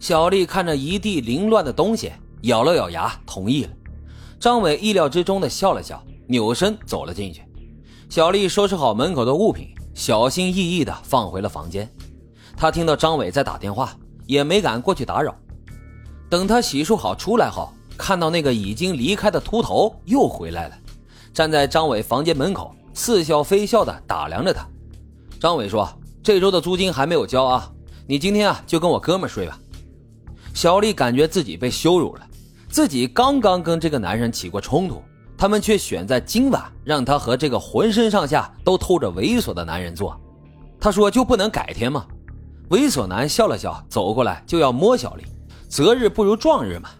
小丽看着一地凌乱的东西，咬了咬牙同意了。张伟意料之中的笑了笑，扭身走了进去。小丽收拾好门口的物品，小心翼翼地放回了房间。她听到张伟在打电话，也没敢过去打扰。等她洗漱好出来后，看到那个已经离开的秃头又回来了，站在张伟房间门口，似笑非笑地打量着他。张伟说，这周的租金还没有交啊，你今天就跟我哥们睡吧。小丽感觉自己被羞辱了，自己刚刚跟这个男人起过冲突，他们却选在今晚让他和这个浑身上下都透着猥琐的男人做。他说就不能改天吗？猥琐男笑了笑，走过来就要摸小丽，择日不如撞日嘛。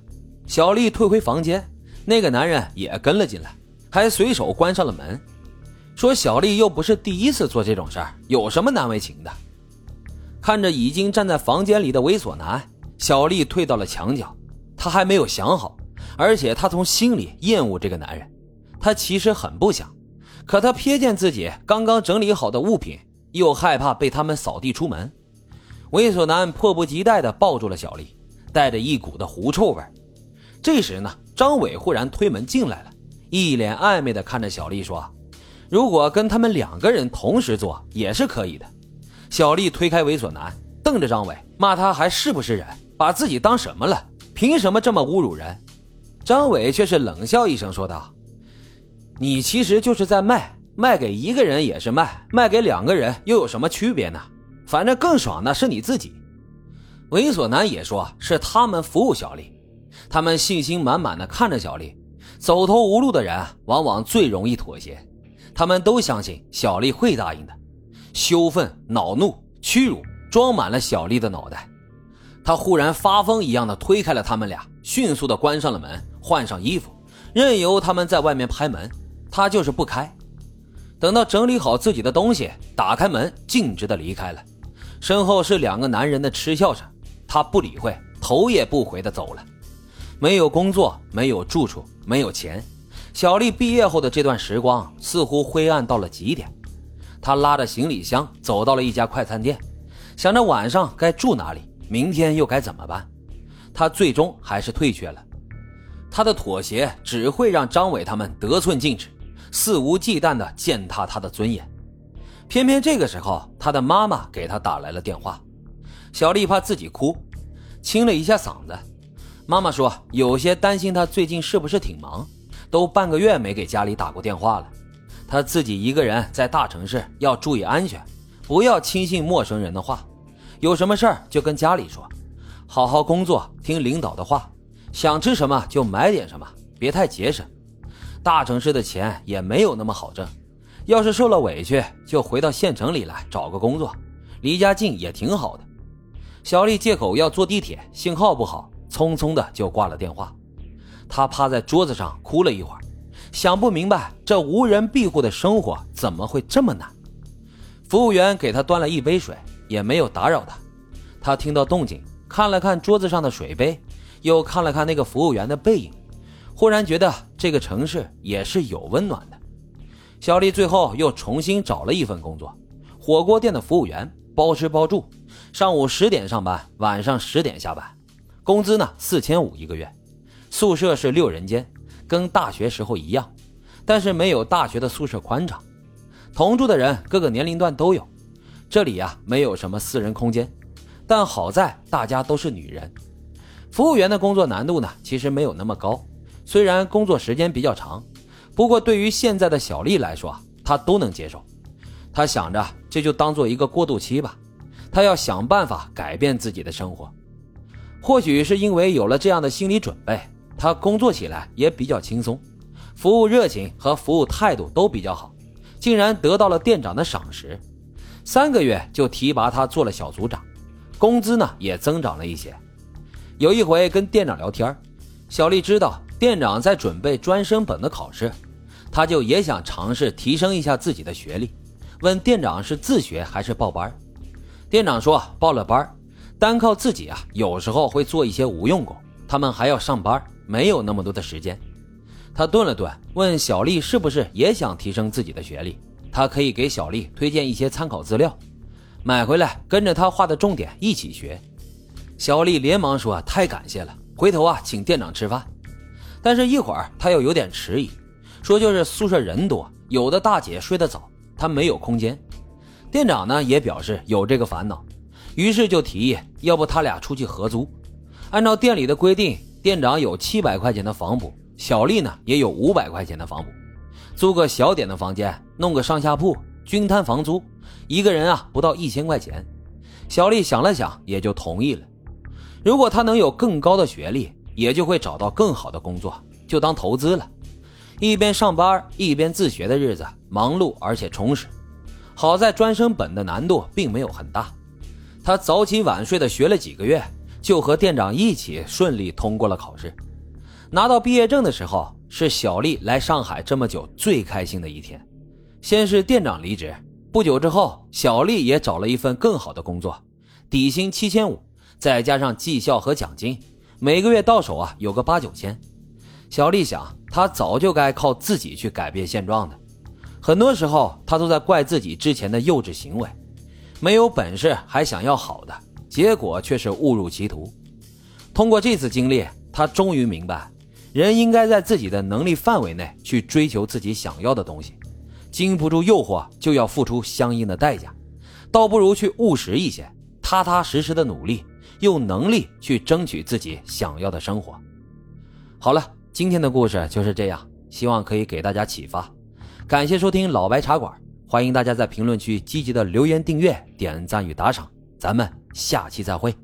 小丽退回房间，那个男人也跟了进来，还随手关上了门，说小丽又不是第一次做这种事儿，有什么难为情的。看着已经站在房间里的猥琐男，小丽退到了墙角。她还没有想好，而且她从心里厌恶这个男人。她其实很不想，可她瞥见自己刚刚整理好的物品，又害怕被他们扫地出门。猥琐男迫不及待地抱住了小丽，带着一股的狐臭味。这时呢，张伟忽然推门进来了，一脸暧昧地看着小丽说，如果跟他们两个人同时做也是可以的。小丽推开猥琐男，瞪着张伟骂他还是不是人，把自己当什么了，凭什么这么侮辱人。张伟却是冷笑一声说道，你其实就是在卖给一个人也是卖给两个人又有什么区别呢？反正更爽的是你自己。猥琐男也说是他们服务小丽。他们信心满满地看着小丽，走投无路的人往往最容易妥协。他们都相信小丽会答应的，羞愤、恼怒、屈辱装满了小丽的脑袋。她忽然发疯一样的推开了他们俩，迅速的关上了门，换上衣服，任由他们在外面拍门，她就是不开。等到整理好自己的东西，打开门，径直的离开了。身后是两个男人的嗤笑声，她不理会，头也不回的走了。没有工作，没有住处，没有钱。小丽毕业后的这段时光似乎灰暗到了极点。她拉着行李箱走到了一家快餐店，想着晚上该住哪里，明天又该怎么办。她最终还是退却了。她的妥协只会让张伟他们得寸进尺，肆无忌惮地践踏她的尊严。偏偏这个时候，她的妈妈给她打来了电话。小丽怕自己哭，清了一下嗓子。妈妈说有些担心她最近是不是挺忙，都半个月没给家里打过电话了。他自己一个人在大城市，要注意安全，不要轻信陌生人的话，有什么事儿就跟家里说，好好工作，听领导的话，想吃什么就买点什么，别太节省。大城市的钱也没有那么好挣，要是受了委屈就回到县城里来找个工作，离家近也挺好的。小丽借口要坐地铁，信号不好，匆匆的就挂了电话。他趴在桌子上哭了一会儿，想不明白这无人庇护的生活怎么会这么难。服务员给他端了一杯水，也没有打扰他。他听到动静，看了看桌子上的水杯，又看了看那个服务员的背影，忽然觉得这个城市也是有温暖的。小丽最后又重新找了一份工作，火锅店的服务员，包吃包住，上午10点上班，晚上10点下班，工资呢4500一个月。宿舍是6人间，跟大学时候一样，但是没有大学的宿舍宽敞。同住的人各个年龄段都有。这里没有什么私人空间，但好在大家都是女人。服务员的工作难度呢，其实没有那么高，虽然工作时间比较长，不过对于现在的小丽来说，她都能接受。她想着这就当做一个过渡期吧，她要想办法改变自己的生活。或许是因为有了这样的心理准备，他工作起来也比较轻松，服务热情和服务态度都比较好，竟然得到了店长的赏识。3个月就提拔他做了小组长，工资呢也增长了一些。有一回跟店长聊天，小丽知道店长在准备专升本的考试，他就也想尝试提升一下自己的学历，问店长是自学还是报班。店长说报了班，单靠自己有时候会做一些无用功，他们还要上班，没有那么多的时间。他顿了顿，问小丽是不是也想提升自己的学历，他可以给小丽推荐一些参考资料，买回来跟着他画的重点一起学。小丽连忙说太感谢了，回头请店长吃饭。但是一会儿她又有点迟疑，说就是宿舍人多，有的大姐睡得早，她没有空间。店长呢也表示有这个烦恼，于是就提议要不他俩出去合租。按照店里的规定，店长有700块钱的房补，小丽呢也有500块钱的房补，租个小点的房间，弄个上下铺，均摊房租，一个人不到1000块钱。小丽想了想也就同意了。如果她能有更高的学历，也就会找到更好的工作，就当投资了。一边上班一边自学的日子忙碌而且充实。好在专升本的难度并没有很大，他早起晚睡的学了几个月，就和店长一起顺利通过了考试。拿到毕业证的时候，是小丽来上海这么久最开心的一天。先是店长离职，不久之后小丽也找了一份更好的工作，底薪7500，再加上绩效和奖金，每个月到手有个8、9千。小丽想她早就该靠自己去改变现状的，很多时候他都在怪自己之前的幼稚行为，没有本事还想要好的，结果却是误入歧途。通过这次经历，他终于明白，人应该在自己的能力范围内去追求自己想要的东西，经不住诱惑就要付出相应的代价，倒不如去务实一些，踏踏实实的努力，用能力去争取自己想要的生活。好了，今天的故事就是这样，希望可以给大家启发。感谢收听老白茶馆，欢迎大家在评论区积极的留言、订阅、点赞与打赏，咱们下期再会。